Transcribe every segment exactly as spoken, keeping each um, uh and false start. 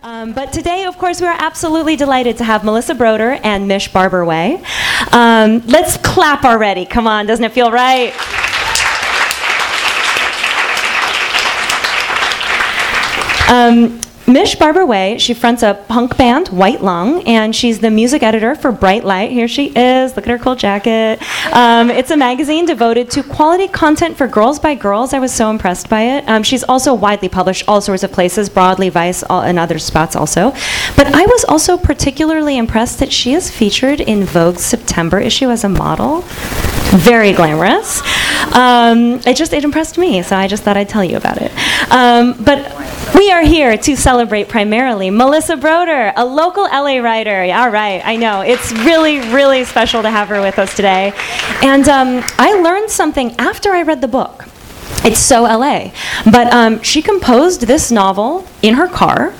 Um, but today, of course, we are absolutely delighted to have Melissa Broder and Mish Barberway. Um, let's clap already. Come on, doesn't it feel right? Um, Mish Barberway, she fronts a punk band, White Lung, and she's the music editor for Bright Light. Here she is. Look at her cool jacket. Um, it's a magazine devoted to quality content for girls by girls. I was so impressed by it. Um, she's also widely published all sorts of places, Broadly, Vice, all, and other spots also. But I was also particularly impressed that she is featured in Vogue's September issue as a model. Very glamorous. Um, it just, it impressed me, so I just thought I'd tell you about it. Um, but we are here to celebrate primarily Melissa Broder, a local L A writer. Yeah, all right, I know. It's really, really special to have her with us today. And um, I learned something after I read the book. It's so L A. But um, she composed this novel in her car,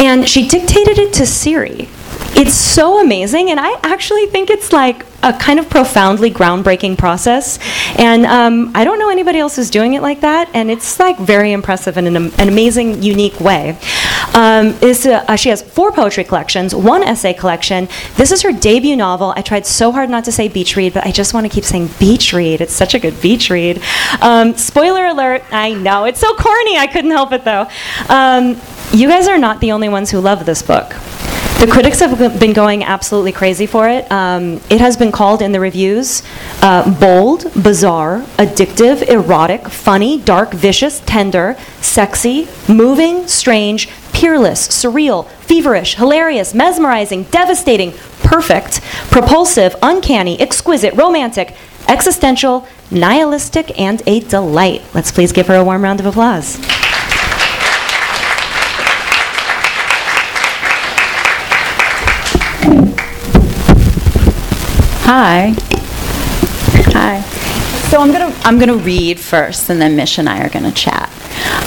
and she dictated it to Siri. It's so amazing, and I actually think it's like a kind of profoundly groundbreaking process, and um, I don't know anybody else who's doing it like that, and it's like very impressive in an, um, an amazing, unique way. Um, it's a, uh, she has four poetry collections, one essay collection. This is her debut novel. I tried so hard not to say beach read, but I just want to keep saying beach read. It's such a good beach read. Um, spoiler alert, I know, it's so corny, I couldn't help it though. Um, you guys are not the only ones who love this book. The critics have been going absolutely crazy for it. Um, it has been called in the reviews uh, bold, bizarre, addictive, erotic, funny, dark, vicious, tender, sexy, moving, strange, peerless, surreal, feverish, hilarious, mesmerizing, devastating, perfect, propulsive, uncanny, exquisite, romantic, existential, nihilistic, and a delight. Let's please give her a warm round of applause. Hi. Hi. So I'm gonna I'm gonna read first, and then Mish and I are gonna chat.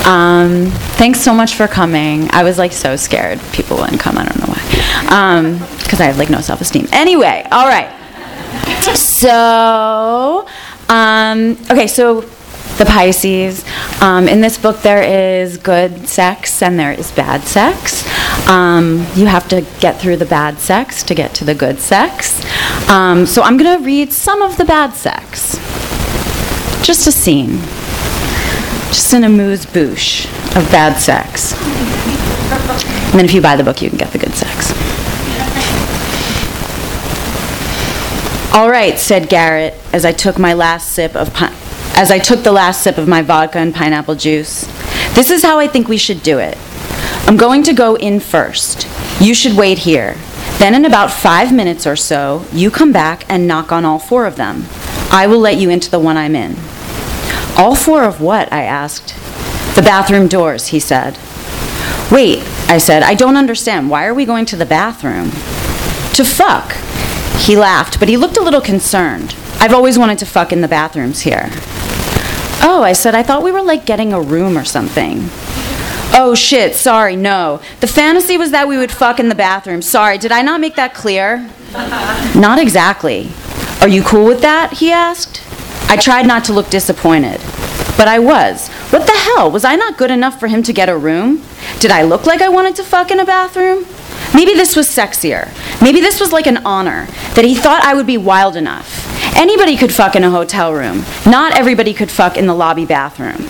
Um, thanks so much for coming. I was like so scared people wouldn't come. I don't know why. Um, because I have like no self-esteem. Anyway, all right. So, um, okay. So the Pisces. Um, in this book, there is good sex and there is bad sex. Um, you have to get through the bad sex to get to the good sex. Um, so I'm going to read some of the bad sex. Just a scene. Just an amuse-bouche of bad sex. And then if you buy the book, you can get the good sex. All right, said Garrett as I took my last sip of pi- as I took the last sip of my vodka and pineapple juice. This is how I think we should do it. I'm going to go in first. You should wait here. Then in about five minutes or so, you come back and knock on all four of them. I will let you into the one I'm in. All four of what? I asked. The bathroom doors, he said. Wait, I said, I don't understand. Why are we going to the bathroom? To fuck. He laughed, but he looked a little concerned. I've always wanted to fuck in the bathrooms here. Oh, I said, I thought we were like getting a room or something. Oh shit, sorry, no. The fantasy was that we would fuck in the bathroom. Sorry, did I not make that clear? Not exactly. Are you cool with that? He asked. I tried not to look disappointed, but I was. What the hell? Was I not good enough for him to get a room? Did I look like I wanted to fuck in a bathroom? Maybe this was sexier. Maybe this was like an honor, that he thought I would be wild enough. Anybody could fuck in a hotel room. Not everybody could fuck in the lobby bathroom.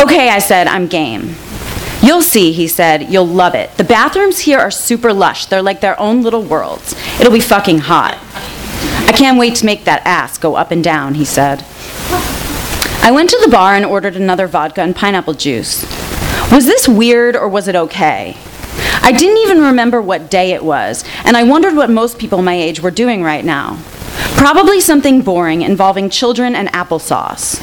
Okay, I said, I'm game. You'll see, he said, you'll love it. The bathrooms here are super lush. They're like their own little worlds. It'll be fucking hot. I can't wait to make that ass go up and down, he said. I went to the bar and ordered another vodka and pineapple juice. Was this weird or was it okay? I didn't even remember what day it was, and I wondered what most people my age were doing right now. Probably something boring involving children and applesauce.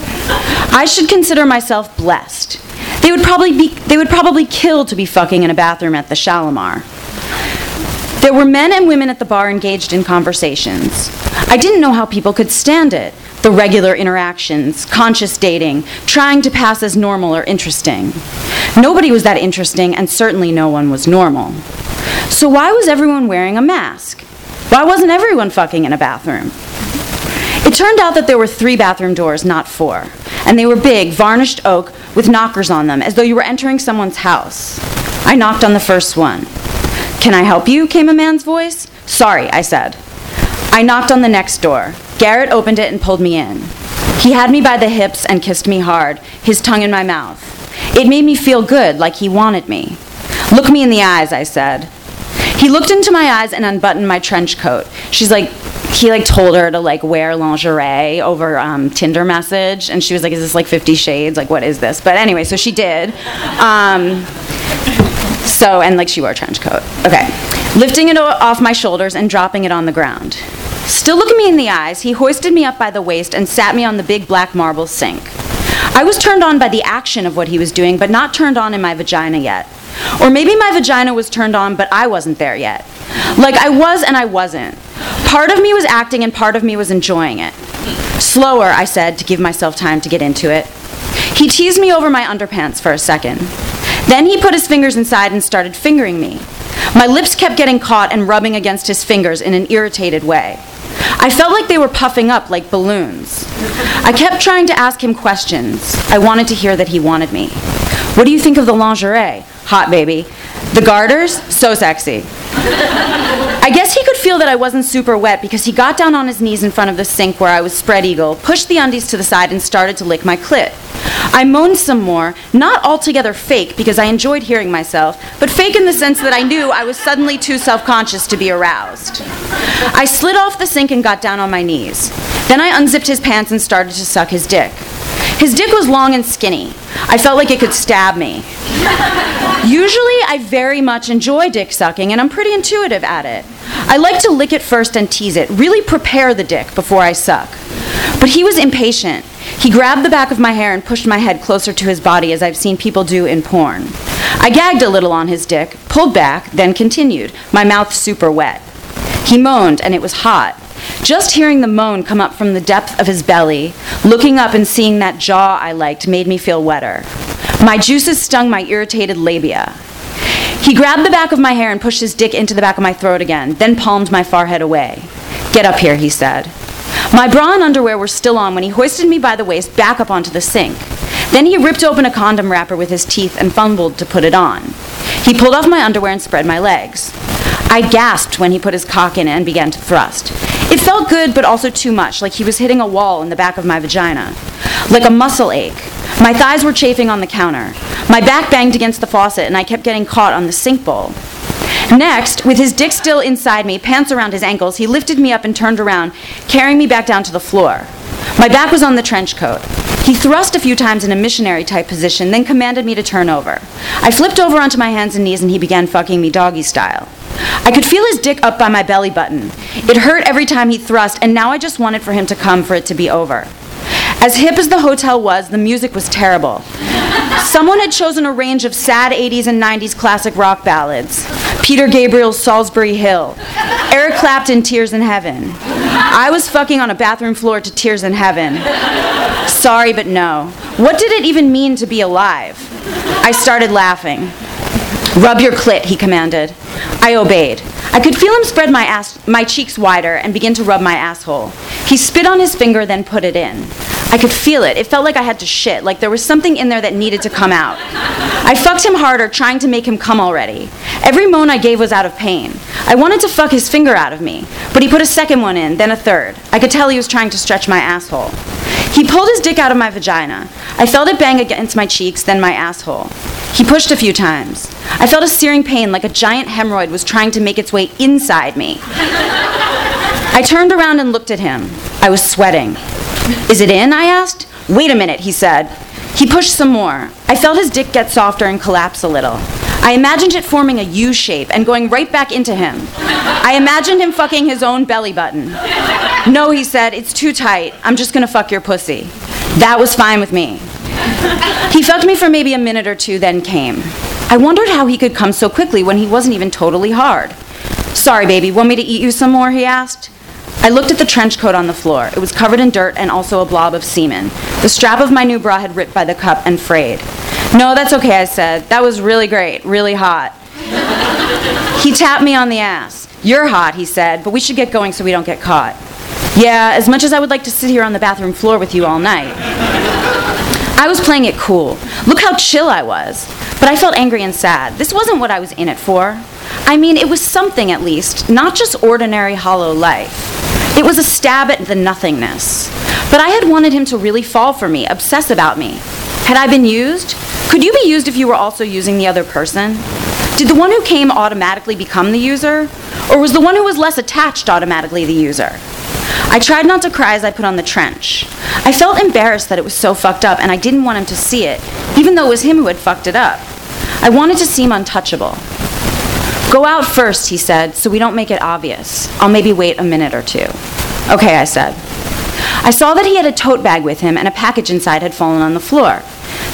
I should consider myself blessed. They would probably be, they would probably kill to be fucking in a bathroom at the Shalimar. There were men and women at the bar engaged in conversations. I didn't know how people could stand it, the regular interactions, conscious dating, trying to pass as normal or interesting. Nobody was that interesting, and certainly no one was normal. So why was everyone wearing a mask? Why wasn't everyone fucking in a bathroom? It turned out that there were three bathroom doors, not four, and they were big, varnished oak with knockers on them, as though you were entering someone's house. I knocked on the first one. "Can I help you?" came a man's voice. "Sorry," I said. I knocked on the next door. Garrett opened it and pulled me in. He had me by the hips and kissed me hard, his tongue in my mouth. It made me feel good, like he wanted me. "Look me in the eyes," I said. He looked into my eyes and unbuttoned my trench coat. She's like, he like told her to like wear lingerie over um, Tinder message, and she was like, "Is this like Fifty Shades? Like, what is this?" But anyway, so she did. Um, so and like she wore a trench coat. Okay, lifting it off my shoulders and dropping it on the ground. Still looking me in the eyes, he hoisted me up by the waist and sat me on the big black marble sink. I was turned on by the action of what he was doing, but not turned on in my vagina yet. Or maybe my vagina was turned on, but I wasn't there yet. Like I was and I wasn't. Part of me was acting and part of me was enjoying it. "Slower," I said, to give myself time to get into it. He teased me over my underpants for a second. Then he put his fingers inside and started fingering me. My lips kept getting caught and rubbing against his fingers in an irritated way. I felt like they were puffing up like balloons. I kept trying to ask him questions. I wanted to hear that he wanted me. "What do you think of the lingerie?" "Hot, baby." "The garters?" "So sexy." I guess he could feel that I wasn't super wet because he got down on his knees in front of the sink where I was spread eagle, pushed the undies to the side, and started to lick my clit. I moaned some more, not altogether fake because I enjoyed hearing myself, but fake in the sense that I knew I was suddenly too self-conscious to be aroused. I slid off the sink and got down on my knees. Then I unzipped his pants and started to suck his dick. His dick was long and skinny. I felt like it could stab me. Usually, I very much enjoy dick sucking, and I'm pretty intuitive at it. I like to lick it first and tease it, really prepare the dick before I suck. But he was impatient. He grabbed the back of my hair and pushed my head closer to his body, as I've seen people do in porn. I gagged a little on his dick, pulled back, then continued, my mouth super wet. He moaned, and it was hot. Just hearing the moan come up from the depth of his belly, looking up and seeing that jaw I liked made me feel wetter. My juices stung my irritated labia. He grabbed the back of my hair and pushed his dick into the back of my throat again, then palmed my forehead away. "Get up here," he said. My bra and underwear were still on when he hoisted me by the waist back up onto the sink. Then he ripped open a condom wrapper with his teeth and fumbled to put it on. He pulled off my underwear and spread my legs. I gasped when he put his cock in and began to thrust. It felt good, but also too much, like he was hitting a wall in the back of my vagina. Like a muscle ache. My thighs were chafing on the counter. My back banged against the faucet, and I kept getting caught on the sink bowl. Next, with his dick still inside me, pants around his ankles, he lifted me up and turned around, carrying me back down to the floor. My back was on the trench coat. He thrust a few times in a missionary-type position, then commanded me to turn over. I flipped over onto my hands and knees, and he began fucking me doggy style. I could feel his dick up by my belly button. It hurt every time he thrust, and now I just wanted for him to come, for it to be over. As hip as the hotel was, the music was terrible. Someone had chosen a range of sad eighties and nineties classic rock ballads. Peter Gabriel's Salisbury Hill, Eric Clapton, Tears in Heaven. I was fucking on a bathroom floor to Tears in Heaven. Sorry, but no. What did it even mean to be alive? I started laughing. "Rub your clit," he commanded. I obeyed. I could feel him spread my ass, my cheeks wider and begin to rub my asshole. He spit on his finger, then put it in. I could feel it. It felt like I had to shit, like there was something in there that needed to come out. I fucked him harder, trying to make him come already. Every moan I gave was out of pain. I wanted to fuck his finger out of me, but he put a second one in, then a third. I could tell he was trying to stretch my asshole. He pulled his dick out of my vagina. I felt it bang against my cheeks, then my asshole. He pushed a few times. I felt a searing pain, like a giant hemorrhoid was trying to make its way inside me. I turned around and looked at him. I was sweating. "Is it in?" I asked. "Wait a minute," he said. He pushed some more. I felt his dick get softer and collapse a little. I imagined it forming a U shape and going right back into him. I imagined him fucking his own belly button. "No," he said, "it's too tight. I'm just gonna fuck your pussy." That was fine with me. He fucked me for maybe a minute or two, then came. I wondered how he could come so quickly when he wasn't even totally hard. "Sorry, baby, want me to eat you some more?" he asked. I looked at the trench coat on the floor. It was covered in dirt and also a blob of semen. The strap of my new bra had ripped by the cup and frayed. "No, that's okay," I said. "That was really great, really hot." He tapped me on the ass. "You're hot," he said, "but we should get going so we don't get caught." "Yeah, as much as I would like to sit here on the bathroom floor with you all night." I was playing it cool. Look how chill I was. But I felt angry and sad. This wasn't what I was in it for. I mean, it was something at least, not just ordinary hollow life. It was a stab at the nothingness. But I had wanted him to really fall for me, obsess about me. Had I been used? Could you be used if you were also using the other person? Did the one who came automatically become the user? Or was the one who was less attached automatically the user? I tried not to cry as I put on the trench. I felt embarrassed that it was so fucked up, and I didn't want him to see it, even though it was him who had fucked it up. I wanted to seem untouchable. "Go out first," he said, "so we don't make it obvious. I'll maybe wait a minute or two." "Okay," I said. I saw that he had a tote bag with him and a package inside had fallen on the floor.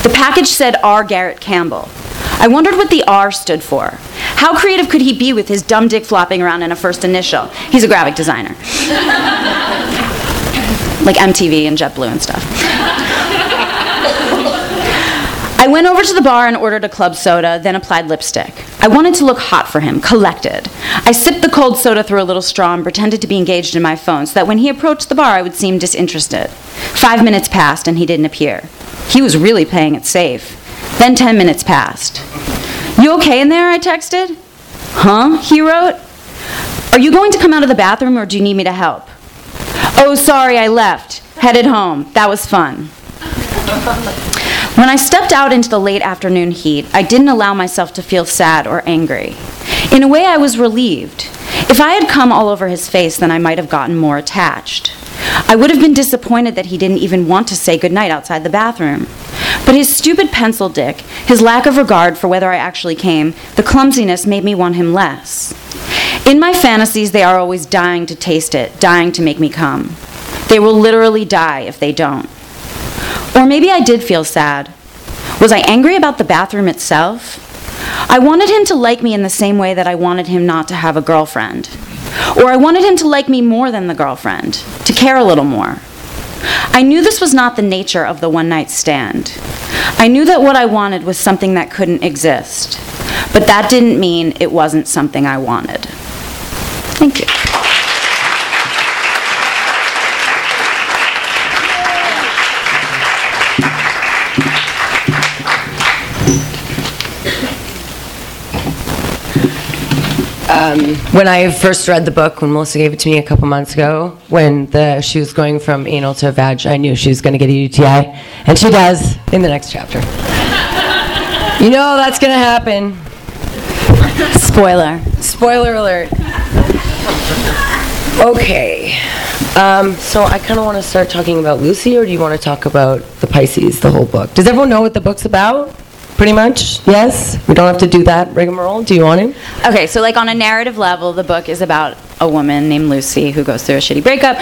The package said R. Garrett Campbell. I wondered what the R stood for. How creative could he be with his dumb dick flopping around in a first initial? He's a graphic designer. Like M T V and JetBlue and stuff. I went over to the bar and ordered a club soda, then applied lipstick. I wanted to look hot for him, collected. I sipped the cold soda through a little straw and pretended to be engaged in my phone so that when he approached the bar I would seem disinterested. Five minutes passed and he didn't appear. He was really playing it safe. Then ten minutes passed. "You okay in there?" I texted. "Huh?" he wrote. "Are you going to come out of the bathroom or do you need me to help?" "Oh, sorry, I left. Headed home. That was fun." When I stepped out into the late afternoon heat, I didn't allow myself to feel sad or angry. In a way, I was relieved. If I had come all over his face, then I might have gotten more attached. I would have been disappointed that he didn't even want to say goodnight outside the bathroom. But his stupid pencil dick, his lack of regard for whether I actually came, the clumsiness made me want him less. In my fantasies, they are always dying to taste it, dying to make me come. They will literally die if they don't. Or maybe I did feel sad. Was I angry about the bathroom itself? I wanted him to like me in the same way that I wanted him not to have a girlfriend. Or I wanted him to like me more than the girlfriend, to care a little more. I knew this was not the nature of the one-night stand. I knew that what I wanted was something that couldn't exist. But that didn't mean it wasn't something I wanted. Thank you. Um, when I first read the book, when Melissa gave it to me a couple months ago, when the she was going from anal to vag, I knew she was going to get a U T I, and she does in the next chapter. You know that's going to happen. Spoiler. Spoiler alert. Okay. Um, so I kind of want to start talking about Lucy, or do you want to talk about the Pisces, the whole book? Does everyone know what the book's about? Pretty much, yes. We don't have to do that rigmarole. Do you want him? Okay, so like on a narrative level, the book is about a woman named Lucy who goes through a shitty breakup,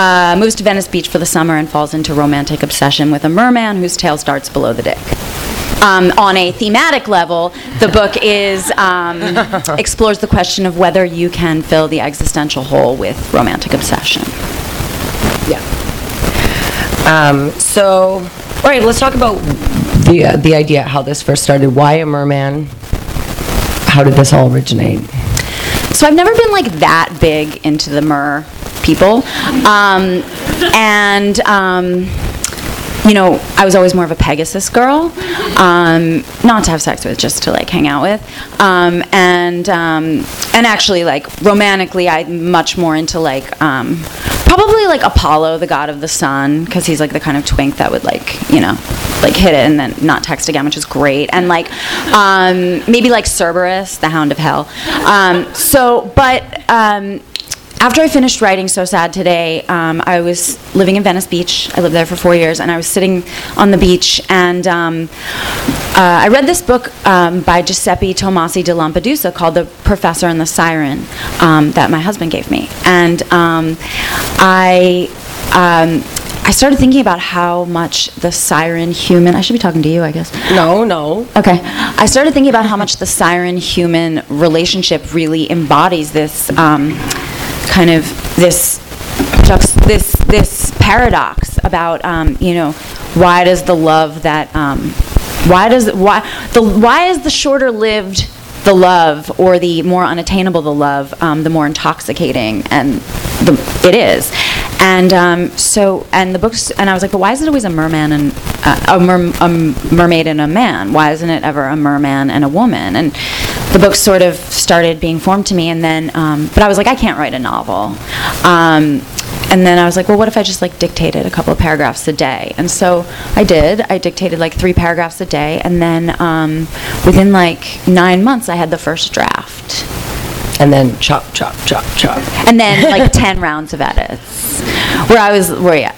uh, moves to Venice Beach for the summer, and falls into romantic obsession with a merman whose tail starts below the dick. Um, on a thematic level, the book is um, explores the question of whether you can fill the existential hole with romantic obsession. Yeah. Um, so, all right, let's talk about the uh, the idea, how this first started. Why a merman? How did this all originate? So I've never been like that big into the mer people, um, and um, you know, I was always more of a Pegasus girl, um, not to have sex with, just to like hang out with, um, and um, and actually like romantically, I'm much more into like. Um, Probably like Apollo, the god of the sun, because he's like the kind of twink that would like, you know, like hit it and then not text again, which is great. And like um, maybe like Cerberus, the hound of hell. Um, so, but um, after I finished writing So Sad Today, um, I was living in Venice Beach. I lived there for four years, and I was sitting on the beach, and um, uh, I read this book um, by Giuseppe Tomasi di Lampedusa called The Professor and the Siren, um, that my husband gave me. And um, I um, I started thinking about how much the siren human... I should be talking to you, I guess. No, no. Okay. I started thinking about how much the siren-human relationship really embodies this um, kind of... this this this paradox about, um, you know, why does the love that... Um, why does... Why, the, why is the shorter-lived... the love, or the more unattainable the love, um, the more intoxicating and the, it is. And um, so, and the books, and I was like, but why is it always a merman and uh, a, mer- a mermaid and a man? Why isn't it ever a merman and a woman? And the books sort of started being formed to me, and then, um, but I was like, I can't write a novel. Um, And then I was like, well, what if I just like dictated a couple of paragraphs a day? And so I did. I dictated like three paragraphs a day. And then um, within like nine months, I had the first draft. And then chop, chop, chop, chop. And then like ten rounds of edits. Where I was, where yeah.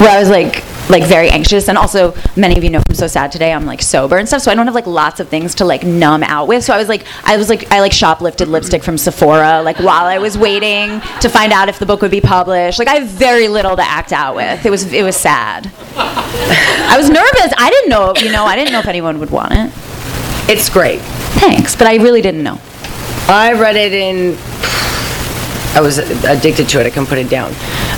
Where I was like, like very anxious, and also many of you know from So Sad Today I'm like sober and stuff, so I don't have like lots of things to like numb out with. So I was like, I was like, I like shoplifted lipstick from Sephora like while I was waiting to find out if the book would be published. Like I have very little to act out with. It was it was sad. I was nervous. I didn't know, you know, I didn't know if anyone would want it. It's great. Thanks, but I really didn't know. I read it in. I was addicted to it. I couldn't put it down.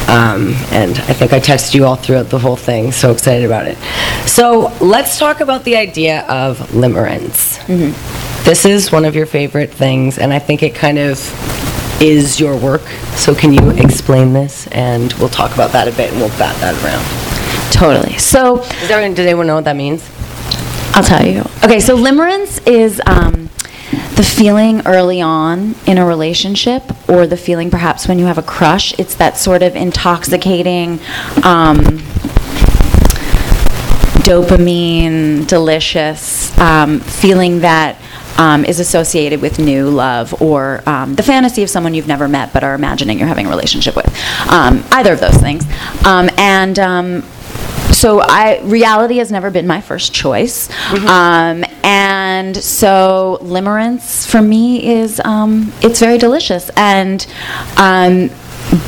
Um, and I think I texted you all throughout the whole thing. So excited about it. So let's talk about the idea of limerence. Mm-hmm. This is one of your favorite things, and I think it kind of is your work. So can you explain this? And we'll talk about that a bit, and we'll bat that around. Totally. So does everyone, does anyone know what that means? I'll tell you. Okay, so limerence is... Um, the feeling early on in a relationship, or the feeling perhaps when you have a crush, it's that sort of intoxicating, um, dopamine, delicious um, feeling that um, is associated with new love, or um, the fantasy of someone you've never met but are imagining you're having a relationship with. Um, either of those things. Um, and um, so I, reality has never been my first choice. Mm-hmm. Um, and And so limerence for me is, um, it's very delicious, and, um,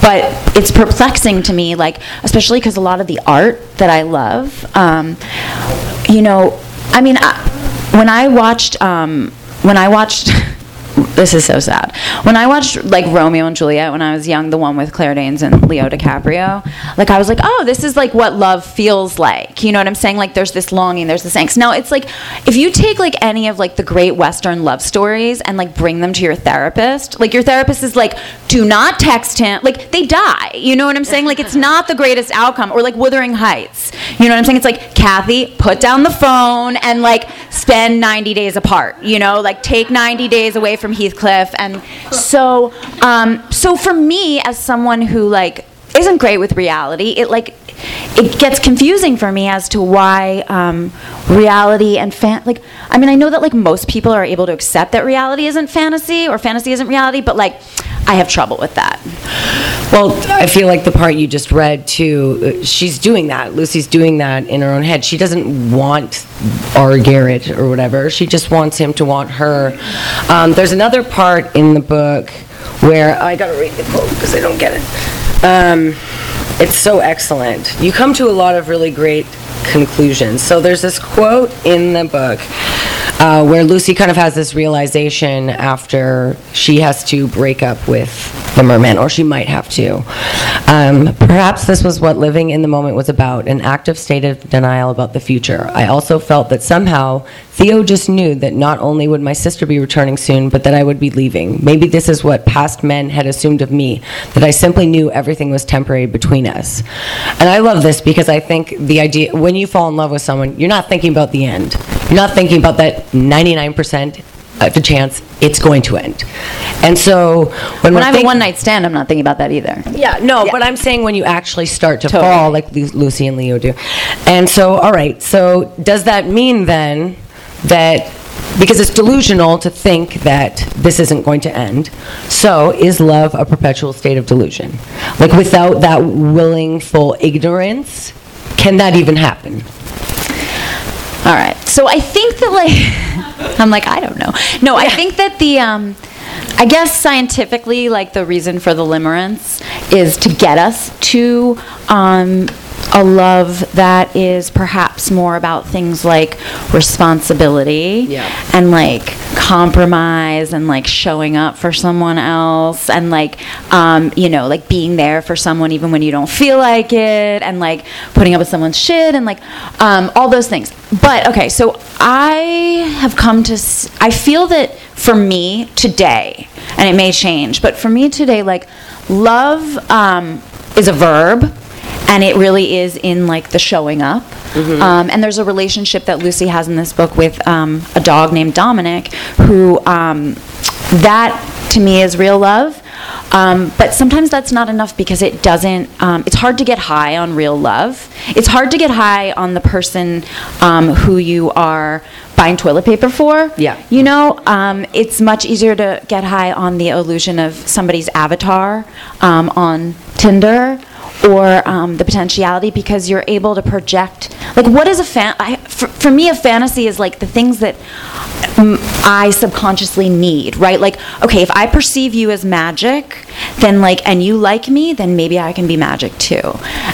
but it's perplexing to me, like, especially because a lot of the art that I love, um, you know, I mean, I, when I watched, um, when I watched, this is so sad, when I watched, like, Romeo and Juliet when I was young, the one with Claire Danes and Leo DiCaprio, like, I was like, oh, this is, like, what love feels like. You know what I'm saying? Like, there's this longing, there's this angst. Now, it's like, if you take, like, any of, like, the great Western love stories and, like, bring them to your therapist, like, your therapist is like, do not text him. Like, they die. You know what I'm saying? Like, it's not the greatest outcome. Or, like, Wuthering Heights. You know what I'm saying? It's like, Kathy, put down the phone and, like, spend ninety days apart. You know? Like, take ninety days away from Heathcliff. And so um, so for me, as someone who like isn't great with reality, it like it gets confusing for me as to why um, reality and fan like I mean I know that like most people are able to accept that reality isn't fantasy or fantasy isn't reality, but like I have trouble with that. Well, I feel like the part you just read too, she's doing that. Lucy's doing that in her own head. She doesn't want R. Garrett or whatever. She just wants him to want her. Um, there's another part in the book where I gotta read the quote because I don't get it. Um, It's so excellent. You come to a lot of really great conclusions. So there's this quote in the book uh, where Lucy kind of has this realization after she has to break up with the merman, or she might have to. Um, Perhaps this was what living in the moment was about, an active state of denial about the future. I also felt that somehow Theo just knew that not only would my sister be returning soon, but that I would be leaving. Maybe this is what past men had assumed of me, that I simply knew everything was temporary between us. And I love this because I think the idea, when you fall in love with someone, you're not thinking about the end. You're not thinking about that ninety-nine percent of the chance it's going to end. And so when, when we're I have think- a one-night stand, I'm not thinking about that either. Yeah, no, yeah. But I'm saying when you actually start to totally. fall, like Lu- Lucy and Leo do. And so, all right, so does that mean then that, because it's delusional to think that this isn't going to end. So is love a perpetual state of delusion? Like without that willful ignorance, can that even happen? All right. So I think that like, I'm like, I don't know. No, I think that the, um, I guess scientifically, like the reason for the limerence is to get us to um, a love that is perhaps more about things like responsibility yeah. and like compromise and like showing up for someone else and like um, you know, like being there for someone even when you don't feel like it and like putting up with someone's shit and like um, all those things. But okay, so I have come to s- I feel that for me today, and it may change, but for me today, like love um, is a verb. And it really is in, like, the showing up. Mm-hmm. Um, and there's a relationship that Lucy has in this book with um, a dog named Dominic, who um, that, to me, is real love. Um, but sometimes that's not enough because it doesn't, um, it's hard to get high on real love. It's hard to get high on the person um, who you are buying toilet paper for. Yeah. You know, um, it's much easier to get high on the illusion of somebody's avatar um, on Tinder. Or um, the potentiality, because you're able to project. Like, what is a fan? I, for, for me, a fantasy is like the things that um, I subconsciously need, right? Like, okay, if I perceive you as magic, then like, and you like me, then maybe I can be magic too.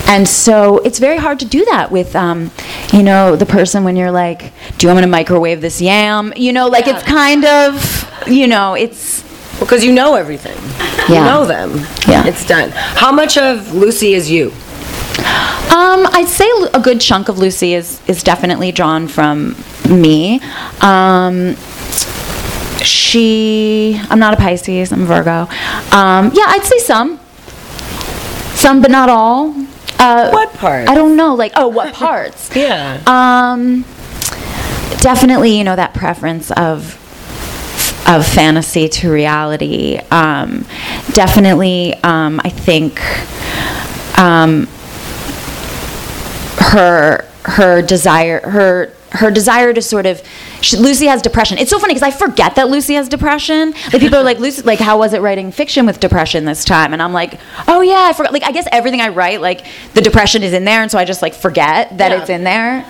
And so it's very hard to do that with, um, you know, the person when you're like, do you want me to microwave this yam? You know, like yeah. It's kind of, you know, it's. Because you know everything. Yeah. You know them. Yeah. It's done. How much of Lucy is you? Um, I'd say a good chunk of Lucy is, is definitely drawn from me. Um, she... I'm not a Pisces. I'm a Virgo. Um, yeah, I'd say some. Some, but not all. Uh, what parts? I don't know. Like, oh, what parts? Yeah. Um, definitely, you know, that preference of... of fantasy to reality, um, definitely. Um, I think um, her her desire her her desire to sort of she, Lucy has depression. It's so funny because I forget that Lucy has depression. Like people are like Lucy, like how was it writing fiction with depression this time? And I'm like, oh yeah, I forgot. Like I guess everything I write, like the depression is in there, and so I just like forget that yeah. it's in there.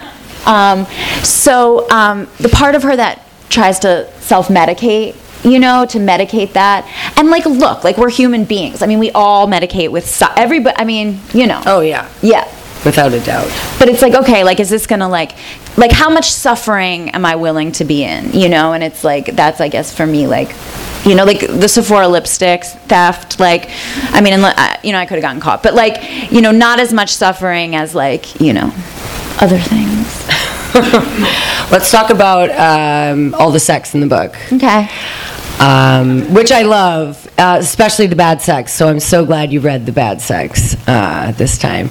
Um, so um, the part of her that tries to self-medicate, you know, to medicate that. And, like, look, like, we're human beings. I mean, we all medicate with stuff. Everybody, I mean, you know. Oh, yeah. Yeah. Without a doubt. But it's like, okay, like, is this going to, like, like, how much suffering am I willing to be in, you know? And it's, like, that's, I guess, for me, like, you know, like, the Sephora lipsticks, theft, like, I mean, and, you know, I could have gotten caught. But, like, you know, not as much suffering as, like, you know, other things. Let's talk about um, all the sex in the book. Okay. Um, which I love, uh, especially the bad sex. So I'm so glad you read the bad sex uh, this time.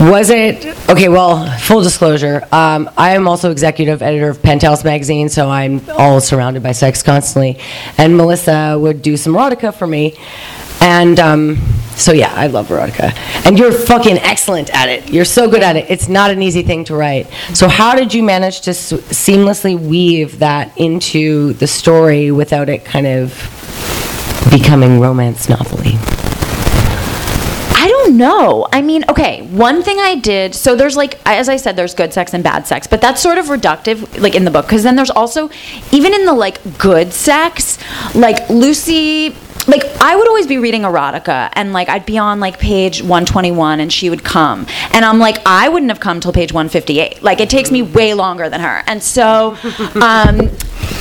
Was it... Okay, well, full disclosure. Um, I am also executive editor of Penthouse magazine, so I'm all surrounded by sex constantly. And Melissa would do some erotica for me. And... Um, So yeah, I love erotica. And you're fucking excellent at it. You're so good at it. It's not an easy thing to write. So how did you manage to s- seamlessly weave that into the story without it kind of becoming romance novel-y? I don't know. I mean, okay, one thing I did, so there's like, as I said, there's good sex and bad sex, but that's sort of reductive, like in the book, because then there's also, even in the like good sex, like Lucy... Like, I would always be reading erotica, and, like, I'd be on, like, page one twenty-one, and she would come. And I'm like, I wouldn't have come till page one fifty-eight. Like, it takes me way longer than her. And so, um,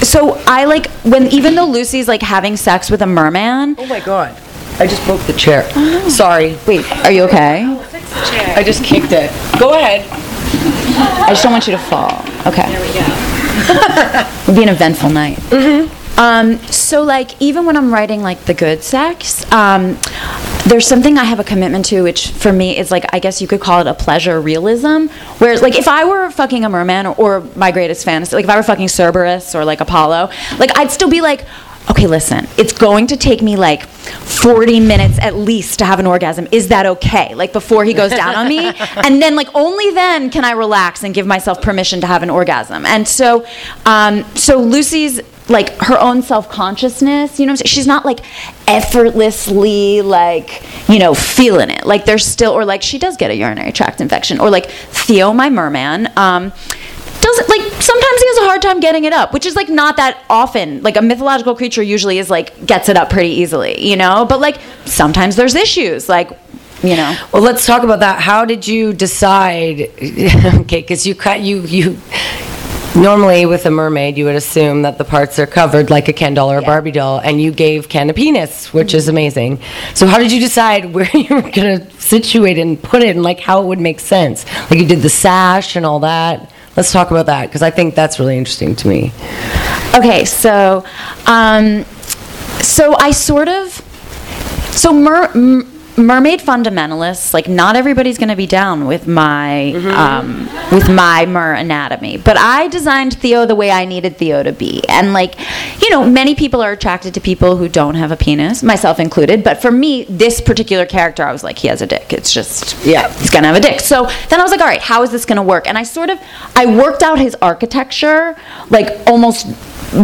so I, like, when, even though Lucy's, like, having sex with a merman. Oh, my God. I just broke the chair. Oh. Sorry. Wait, are you okay? Oh, fix the chair. I just kicked it. Go ahead. I just don't want you to fall. Okay. There we go. It'll be an eventful night. Mm-hmm. Um, so, like, even when I'm writing, like, the good sex, um, there's something I have a commitment to, which for me is, like, I guess you could call it a pleasure realism, whereas, like, if I were fucking a merman or, or my greatest fantasy, like, if I were fucking Cerberus or, like, Apollo, like, I'd still be like, okay, listen, it's going to take me, like, forty minutes at least to have an orgasm. Is that okay? Like, before he goes down on me? And then, like, only then can I relax and give myself permission to have an orgasm. And so, um, so Lucy's... like, her own self-consciousness, you know what I'm saying? She's not, like, effortlessly, like, you know, feeling it. Like, there's still, or, like, she does get a urinary tract infection. Or, like, Theo, my merman, um, does doesn't, like, sometimes he has a hard time getting it up, which is, like, not that often. Like, a mythological creature usually is, like, gets it up pretty easily, you know? But, like, sometimes there's issues, like, you know. Well, let's talk about that. How did you decide? Okay, because you cut, you, you, normally with a mermaid, you would assume that the parts are covered like a Ken doll or a yeah. Barbie doll, and you gave Ken a penis, which mm-hmm. is amazing. So how did you decide where you were going to situate and put it and, like, how it would make sense? Like, you did the sash and all that. Let's talk about that, because I think that's really interesting to me. Okay, so, um, so I sort of, so mer, m- mermaid fundamentalists, like, not everybody's going to be down with my, mm-hmm. um, with my mer anatomy, but I designed Theo the way I needed Theo to be, and, like, you know, many people are attracted to people who don't have a penis, myself included, but for me, this particular character, I was like, he has a dick, it's just, yeah, he's going to have a dick. So then I was like, all right, how is this going to work? And I sort of, I worked out his architecture, like, almost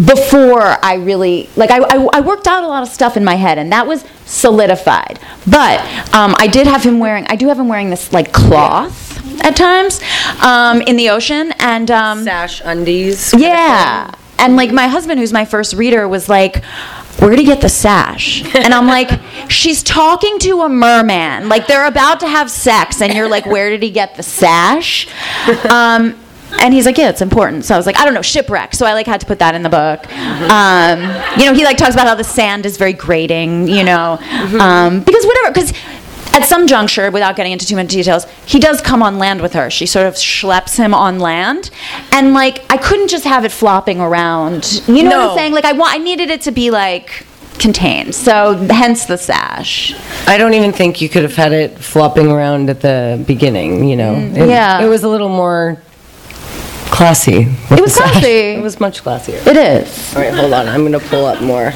before I really, like, I, I, I worked out a lot of stuff in my head, and that was solidified. But um, I did have him wearing, I do have him wearing this, like, cloth at times um, in the ocean, and um, sash undies. Yeah, and, like, my husband, who's my first reader, was like, where did he get the sash? And I'm like, she's talking to a merman, like, they're about to have sex, and you're like, where did he get the sash? Um, And he's like, yeah, it's important. So I was like, I don't know, shipwreck. So I, like, had to put that in the book. Um, you know, he, like, talks about how the sand is very grating, you know. Um, because whatever, because at some juncture, without getting into too many details, he does come on land with her. She sort of schleps him on land. And, like, I couldn't just have it flopping around. You know no. what I'm saying? Like, I, wa- I needed it to be, like, contained. So hence the sash. I don't even think you could have had it flopping around at the beginning, you know. Mm, it, yeah. It was a little more... classy. It was classy. Sash. It was much classier. It is. All right, hold on. I'm going to pull up more.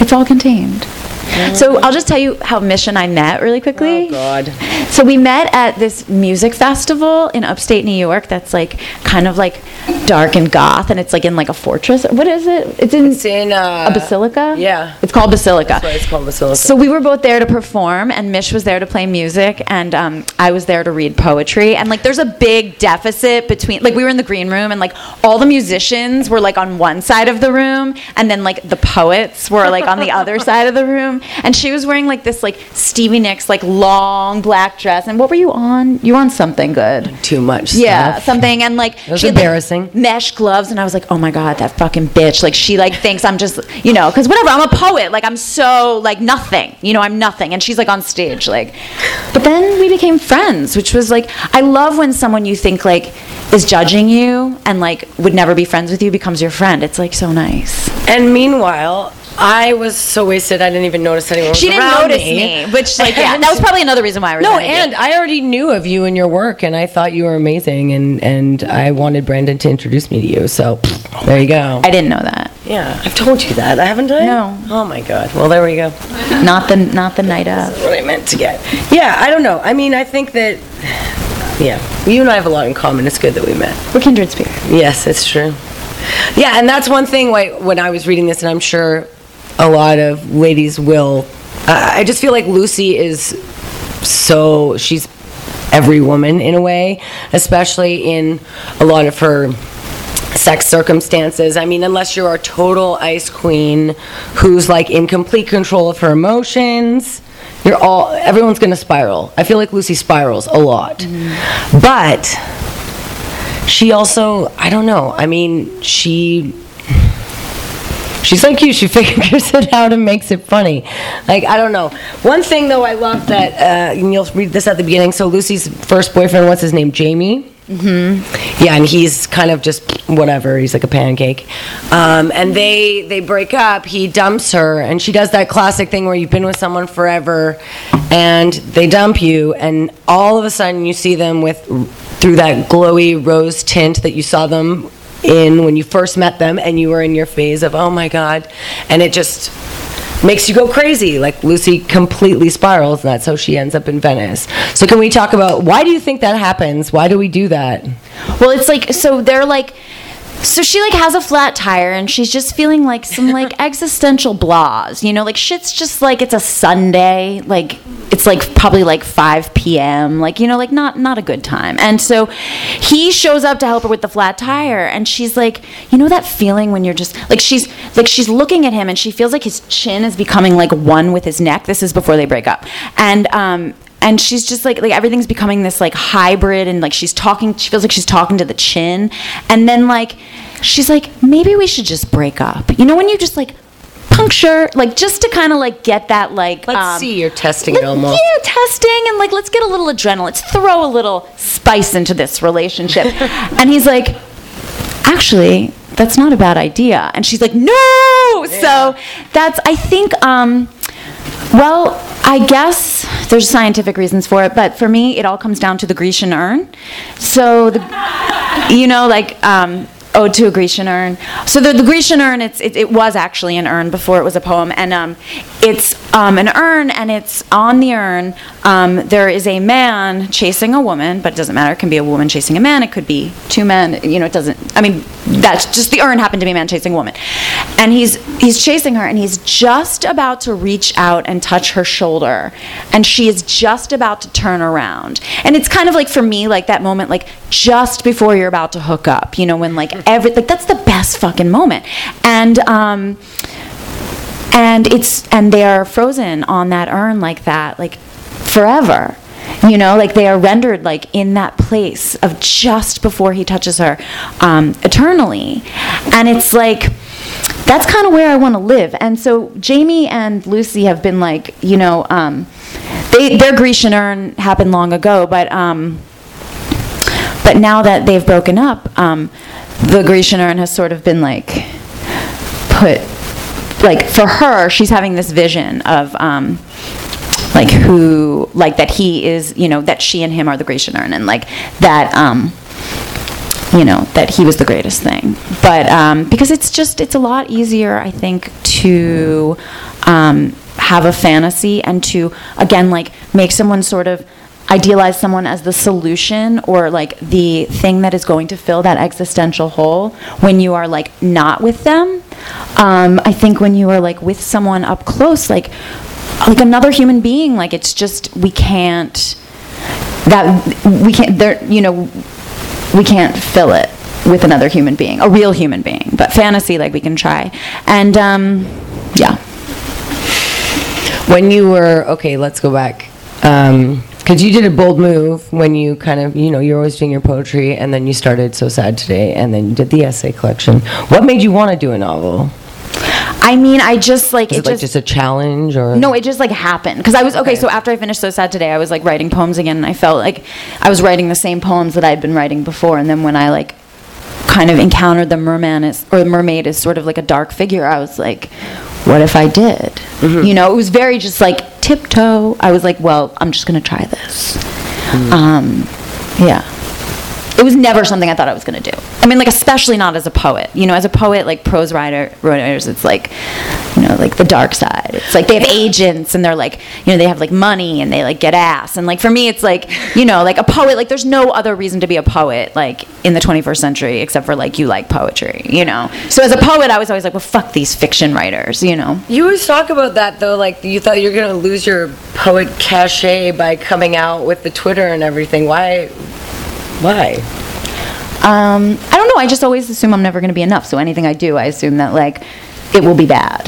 It's all contained. Yeah. So I'll just tell you how Mish and I met really quickly. Oh, God. So we met at this music festival in upstate New York that's, like, kind of, like, dark and goth, and it's, like, in, like, a fortress. What is it? It's in, it's in uh, a basilica? Yeah. It's called Basilica. That's why it's called Basilica. So we were both there to perform, and Mish was there to play music, and um, I was there to read poetry. And, like, there's a big deficit between, like, we were in the green room, and, like, all the musicians were, like, on one side of the room, and then, like, the poets were, like, on the other side of the room. And she was wearing, like, this, like, Stevie Nicks, like, long black dress. And what were you on? You were on something good. Too much stuff. Yeah, something. And, like, it was she had, embarrassing. Like, mesh gloves. And I was like, oh, my God, that fucking bitch. Like, she, like, thinks I'm just, you know, because whatever, I'm a poet. Like, I'm so, like, nothing. You know, I'm nothing. And she's, like, on stage. Like, but then we became friends, which was, like, I love when someone you think, like, is judging you and, like, would never be friends with you becomes your friend. It's, like, so nice. And meanwhile... I was so wasted, I didn't even notice anyone was around me. She didn't notice me, me which, like, yeah, that was probably another reason why I was. No, and you. I already knew of you and your work, and I thought you were amazing, and, and I wanted Brandon to introduce me to you, so there you go. I didn't know that. Yeah, I've told you that, haven't I? No. Oh, my God. Well, there we go. Not the not the night up. That's what I meant to get. Yeah, I don't know. I mean, I think that, yeah, you and I have a lot in common. It's good that we met. We're kindred spirits. Yes, it's true. Yeah, and that's one thing why when I was reading this, and I'm sure... a lot of ladies will. Uh, I just feel like Lucy is so, she's every woman in a way, especially in a lot of her sex circumstances. I mean, unless you're a total ice queen who's like in complete control of her emotions, you're all, everyone's gonna spiral. I feel like Lucy spirals a lot. Mm-hmm. But she also, I don't know, I mean, she. She's like you. She figures it out and makes it funny. Like, I don't know. One thing, though, I love that, uh, and you'll read this at the beginning. So Lucy's first boyfriend, what's his name? Jamie? Mm-hmm. Yeah, and he's kind of just whatever. He's like a pancake. Um, and they, they break up. He dumps her, and she does that classic thing where you've been with someone forever, and they dump you, and all of a sudden you see them with through that glowy rose tint that you saw them in when you first met them, and you were in your phase of, oh my God, and it just makes you go crazy. Like, Lucy completely spirals, and that's how she ends up in Venice. So can we talk about, why do you think that happens? Why do we do that? Well, it's like, so they're like, So she like has a flat tire and she's just feeling like some like existential blahs, you know, like shit's just like, it's a Sunday, like it's like probably like five p.m. like, you know, like not not a good time. And so he shows up to help her with the flat tire, and she's like, you know that feeling when you're just like, she's like, she's looking at him and she feels like his chin is becoming like one with his neck. This is before they break up. And um And she's just like, like everything's becoming this like hybrid, and like she's talking, she feels like she's talking to the chin. And then like, she's like, maybe we should just break up. You know, when you just like puncture, like just to kind of like get that like. Let's um, see, you're testing let, it almost. Yeah, testing, and like, let's get a little adrenaline. Let's throw a little spice into this relationship. And he's like, actually, that's not a bad idea. And she's like, no! Yeah. So that's, I think, um, well, I guess there's scientific reasons for it, but for me, it all comes down to the Grecian urn. So, the, you know, like, um, ode to a Grecian urn. So the, the Grecian urn, it's, it, it was actually an urn before it was a poem, and um, it's um, an urn, and it's on the urn. Um, there is a man chasing a woman, but it doesn't matter. It can be a woman chasing a man. It could be two men. You know, it doesn't, I mean, that's just, the urn happened to be a man chasing a woman. And he's he's chasing her, and he's just about to reach out and touch her shoulder, and she is just about to turn around. And it's kind of like, for me, like that moment, like just before you're about to hook up, you know, when like every, like that's the best fucking moment. And um and it's and they are frozen on that urn like that, like forever, you know, like they are rendered like in that place of just before he touches her, um eternally. And it's like, that's kind of where I want to live. And so Jamie and Lucy have been like, you know, um they their Grecian urn happened long ago, but um but now that they've broken up, um the Grecian urn has sort of been like put, like for her, she's having this vision of um, like who, like that he is, you know, that she and him are the Grecian urn, and like that, um, you know, that he was the greatest thing. But um, because it's just, it's a lot easier, I think, to um, have a fantasy and to, again, like make someone sort of idealize someone as the solution or like the thing that is going to fill that existential hole when you are like not with them. Um, I think when you are like with someone up close, like like another human being, like it's just we can't that we can't there you know we can't fill it with another human being, a real human being. But fantasy, like we can try. And um, yeah. When you were okay, let's go back. Um, Because you did a bold move when you kind of, you know, you're always doing your poetry, and then you started So Sad Today, and then you did the essay collection. What made you want to do a novel? I mean, I just like... Was it, it like just, just a challenge or... No, it just like happened. Because I was, okay, okay, so after I finished So Sad Today, I was like writing poems again, and I felt like I was writing the same poems that I had been writing before, and then when I like kind of encountered the merman as, or the mermaid as sort of like a dark figure, I was like... What if I did? Mm-hmm. You know, it was very just like tiptoe. I was like, well, I'm just going to try this. Mm. Um, yeah. It was never something I thought I was going to do. I mean, like, especially not as a poet. You know, as a poet, like, prose writer, writers, it's like, you know, like the dark side. It's like they have agents, and they're like, you know, they have like money, and they like get ass. And like, for me, it's like, you know, like a poet, like there's no other reason to be a poet, like in the twenty-first century, except for like you like poetry, you know. So as a poet, I was always like, well, fuck these fiction writers, you know. You always talk about that, though, like you thought you're going to lose your poet cachet by coming out with the Twitter and everything. Why? Why? Um, I don't know. I just always assume I'm never going to be enough. So anything I do, I assume that, like, it will be bad.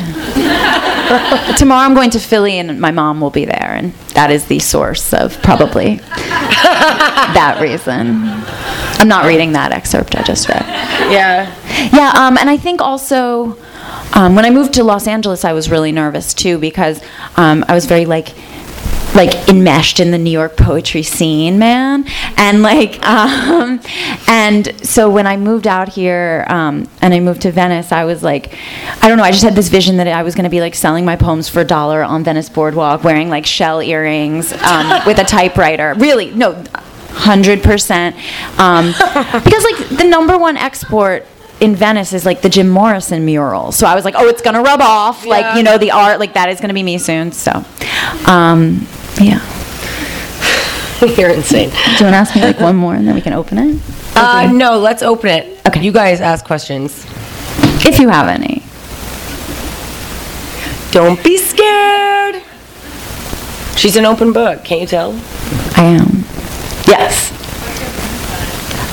Tomorrow I'm going to Philly, and my mom will be there. And that is the source of probably that reason. I'm not reading that excerpt I just read. Yeah. Yeah, um, and I think also um, when I moved to Los Angeles, I was really nervous, too, because um, I was very, like... like enmeshed in the New York poetry scene, man. And like, um, and so when I moved out here um, and I moved to Venice, I was like, I don't know, I just had this vision that I was gonna be like selling my poems for a dollar on Venice Boardwalk, wearing like shell earrings um, with a typewriter. Really, no, one hundred percent. Um, because like the number one export in Venice is like the Jim Morrison mural. So I was like, oh, it's gonna rub off. Yeah. Like, you know, the art, like that is gonna be me soon, so. Um, yeah. You're insane. Do you want to ask me like one more and then we can open it? Open uh, it. No, let's open it. Okay. You guys ask questions. If you have any. Don't be scared. She's an open book. Can't you tell? I am. Yes.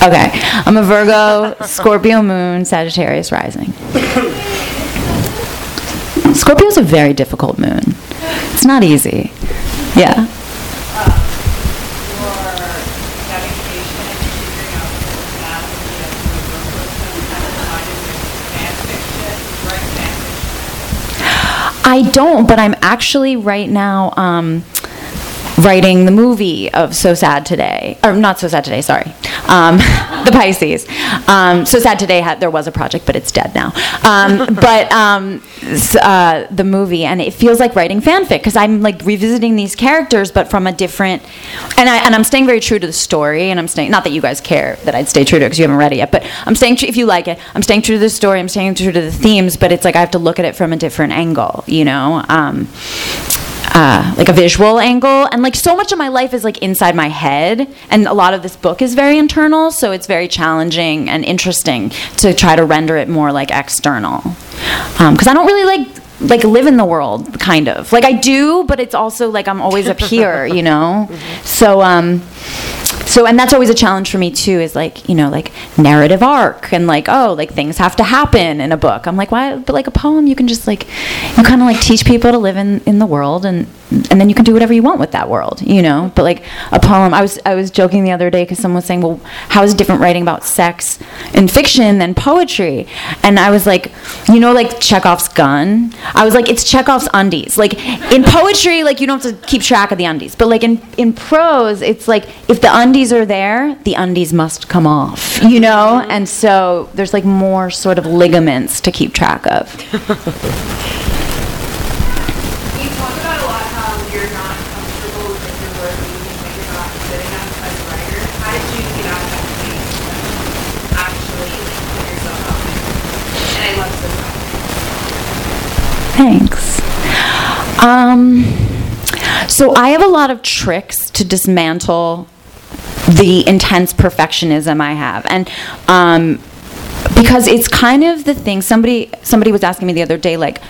Okay. I'm a Virgo, Scorpio moon, Sagittarius rising. Scorpio's a very difficult moon. It's not easy. Yeah. I don't, but I'm actually right now um, writing the movie of So Sad Today. Or not So Sad Today, sorry. Um, the Pisces. Um, So Sad Today, had, there was a project, but it's dead now. Um, but um, uh, the movie, and it feels like writing fanfic, because I'm like revisiting these characters, but from a different... And, I, and I'm staying very true to the story, and I'm staying... Not that you guys care that I'd stay true to it, because you haven't read it yet, but I'm staying true, if you like it, I'm staying true to the story, I'm staying true to the themes, but it's like I have to look at it from a different angle, you know? Um, Uh, like a visual angle, and like so much of my life is like inside my head, and a lot of this book is very internal, so it's very challenging and interesting to try to render it more like external, um, 'cause I don't really like like live in the world, kind of like I do, but it's also like I'm always up here, you know. Mm-hmm. So um so and that's always a challenge for me too, is like, you know, like narrative arc, and like, oh, like things have to happen in a book. I'm like, why? But like a poem, you can just like, you kind of like teach people to live in in the world, and and then you can do whatever you want with that world, you know. But like a poem, I was I was joking the other day, because someone was saying, well, how is different writing about sex in fiction than poetry? And I was like, you know, like Chekhov's gun, I was like, it's Chekhov's undies. Like in poetry, like you don't have to keep track of the undies, but like in in prose, it's like if the undies are there, the undies must come off, you know. And so there's like more sort of ligaments to keep track of. Thanks. Um, so I have a lot of tricks to dismantle the intense perfectionism I have. And um, because it's kind of the thing, somebody somebody was asking me the other day, like,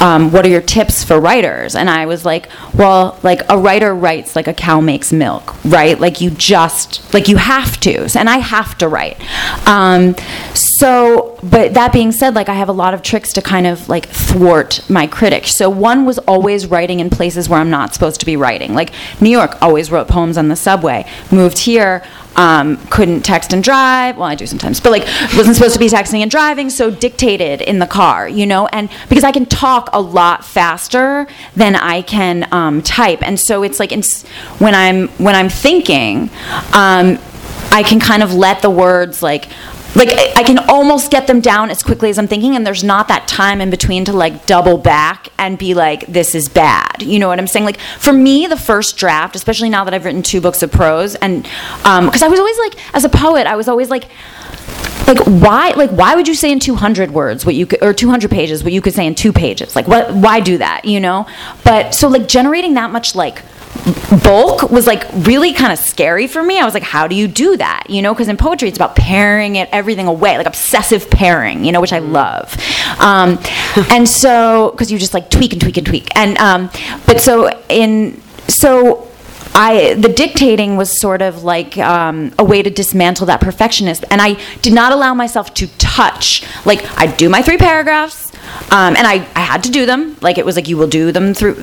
um, what are your tips for writers? And I was like, well, like a writer writes like a cow makes milk, right? Like you just, like you have to. And I have to write. Um, so, but that being said, like I have a lot of tricks to kind of like thwart my critic. So one was always writing in places where I'm not supposed to be writing. Like New York, always wrote poems on the subway. Moved here, um, couldn't text and drive. Well, I do sometimes, but like wasn't supposed to be texting and driving, so dictated in the car, you know? And because I can talk a lot faster than I can um, type. And so it's like in, when I'm when I'm thinking, um, I can kind of let the words like, Like, I can almost get them down as quickly as I'm thinking, and there's not that time in between to, like, double back and be like, this is bad. You know what I'm saying? Like, for me, the first draft, especially now that I've written two books of prose, and, um, 'cause I was always, like, as a poet, I was always, like... Like why? Like why would you say in two hundred words what you could, or two hundred pages what you could say in two pages? Like what? Why do that? You know? But so like generating that much like bulk was like really kind of scary for me. I was like, how do you do that? You know? Because in poetry it's about pairing it everything away, like obsessive pairing. You know, which I love. Um, and so because you just like tweak and tweak and tweak. And um, but so in so. I, the dictating was sort of like um, a way to dismantle that perfectionist, and I did not allow myself to touch. Like, I'd do my three paragraphs, um, and I, I had to do them. Like, it was like you will do them through,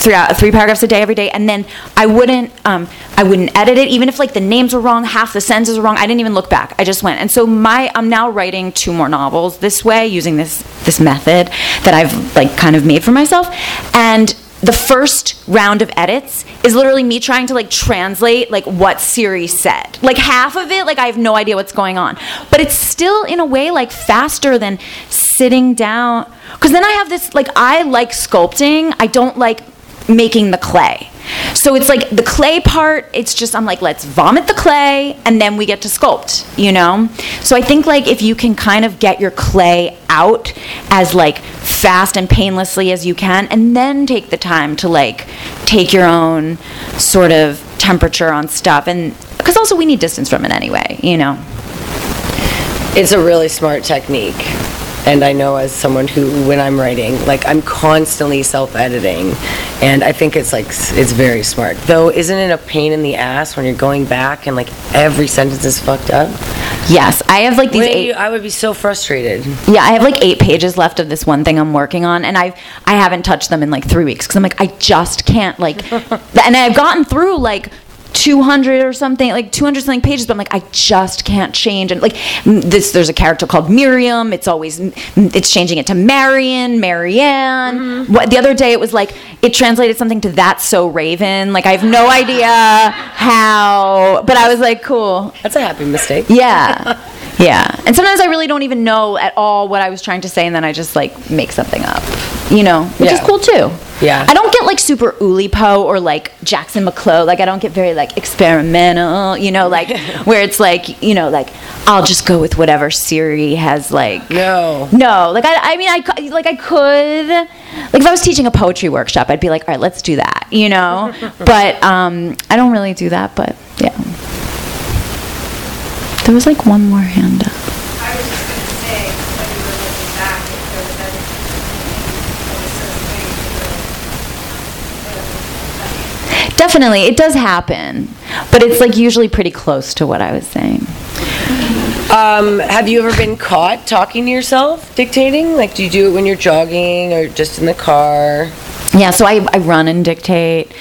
throughout, three paragraphs a day, every day, and then I wouldn't, um, I wouldn't edit it, even if like the names were wrong, half the sentences were wrong. I didn't even look back. I just went. And so my, I'm now writing two more novels this way, using this this method that I've like kind of made for myself, and. The first round of edits is literally me trying to like translate like what Siri said. Like half of it, like I have no idea what's going on. But it's still in a way like faster than sitting down. 'Cause then I have this, like I like sculpting, I don't like making the clay. So it's like the clay part, it's just I'm like, let's vomit the clay and then we get to sculpt, you know? So I think like if you can kind of get your clay out as like fast and painlessly as you can, and then take the time to like take your own sort of temperature on stuff, and because also we need distance from it anyway, you know? It's a really smart technique. And I know as someone who, when I'm writing, like, I'm constantly self-editing. And I think it's, like, it's very smart. Though, isn't it a pain in the ass when you're going back and, like, every sentence is fucked up? Yes. I have, like, these Wait, eight... I would be so frustrated. Yeah, I have, like, eight pages left of this one thing I'm working on. And I've, I haven't touched them in, like, three weeks. Because I'm like, I just can't, like... and I've gotten through, like... two hundred or something, like two hundred something pages, but I'm like, I just can't change. And like this, there's a character called Miriam. It's always, it's changing it to Marion, Marianne. Mm-hmm. What, the other day it was like, it translated something to That's So Raven. Like I have no idea how, but I was like, cool. That's a happy mistake. Yeah. Yeah. And sometimes I really don't even know at all what I was trying to say. And then I just like make something up, you know, which yeah. is cool too. Yeah. I don't get like super Oulipo or like Jackson McClough. Like I don't get very like experimental, you know, like where it's like, you know, like I'll just go with whatever Siri has like. No. No. Like I, I mean, I, like I could, like if I was teaching a poetry workshop, I'd be like, all right, let's do that, you know, but um, I don't really do that, but yeah. There was like one more hand up. I was just going to say, when you were looking back, if there was ever something that was Definitely, it does happen. But it's like usually pretty close to what I was saying. Um, have you ever been caught talking to yourself, dictating? Like, do you do it when you're jogging or just in the car? Yeah, so I, I run and dictate.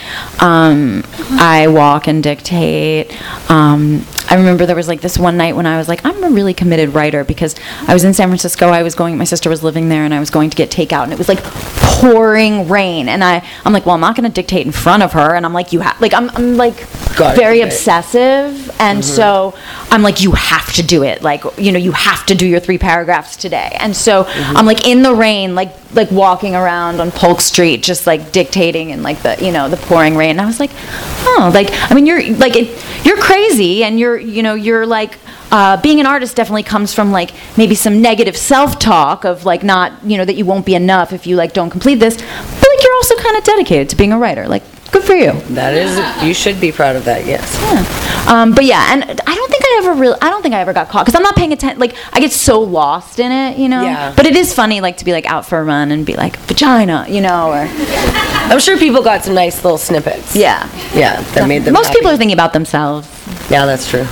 Um, I walk and dictate. Um, I remember there was like this one night when I was like, I'm a really committed writer because I was in San Francisco. I was going, my sister was living there, and I was going to get takeout, and it was like pouring rain. And I, I'm like, well, I'm not going to dictate in front of her. And I'm like, you have, like, I'm, I'm like Got very it. obsessive. And mm-hmm. so I'm like, you have to do it. Like, you know, you have to do your three paragraphs today. And so mm-hmm. I'm like in the rain, like, like walking around on Polk Street, just like dictating and like the, you know, the pouring rain. And I was like, oh, like, I mean, you're like, it, you're crazy. And you're, you know, you're like, uh, being an artist definitely comes from like maybe some negative self-talk of like not, you know, that you won't be enough if you like don't complete this. But like you're also kind of dedicated to being a writer. Like, good for you. That is, you should be proud of that, yes. Yeah. Um, but yeah, and I don't think I ever really, I don't think I ever got caught because I'm not paying attention. Like, I get so lost in it, you know? Yeah. But it is funny, like, to be, like, out for a run and be like, vagina, you know, or. I'm sure people got some nice little snippets. Yeah. Yeah, that made them Most happy. People are thinking about themselves. Yeah, that's true.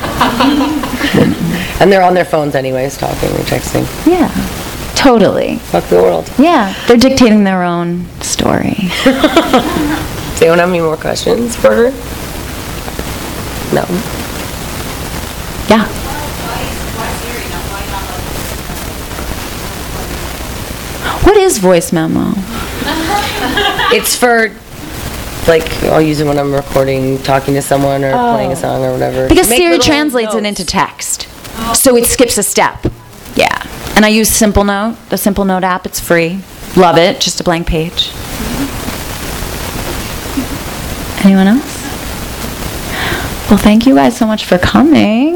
And they're on their phones anyways, talking or texting. Yeah. Totally. Fuck the world. Yeah. They're dictating their own story. Do you want to have any more questions for her? No. Yeah. What is voice memo? It's for, like, I'll use it when I'm recording, talking to someone or oh. playing a song or whatever. Because Siri translates it into text. Oh. So it skips a step. Yeah. And I use Simple Note, the Simple Note app. It's free. Love it. Just a blank page. Anyone else? Well, thank you guys so much for coming.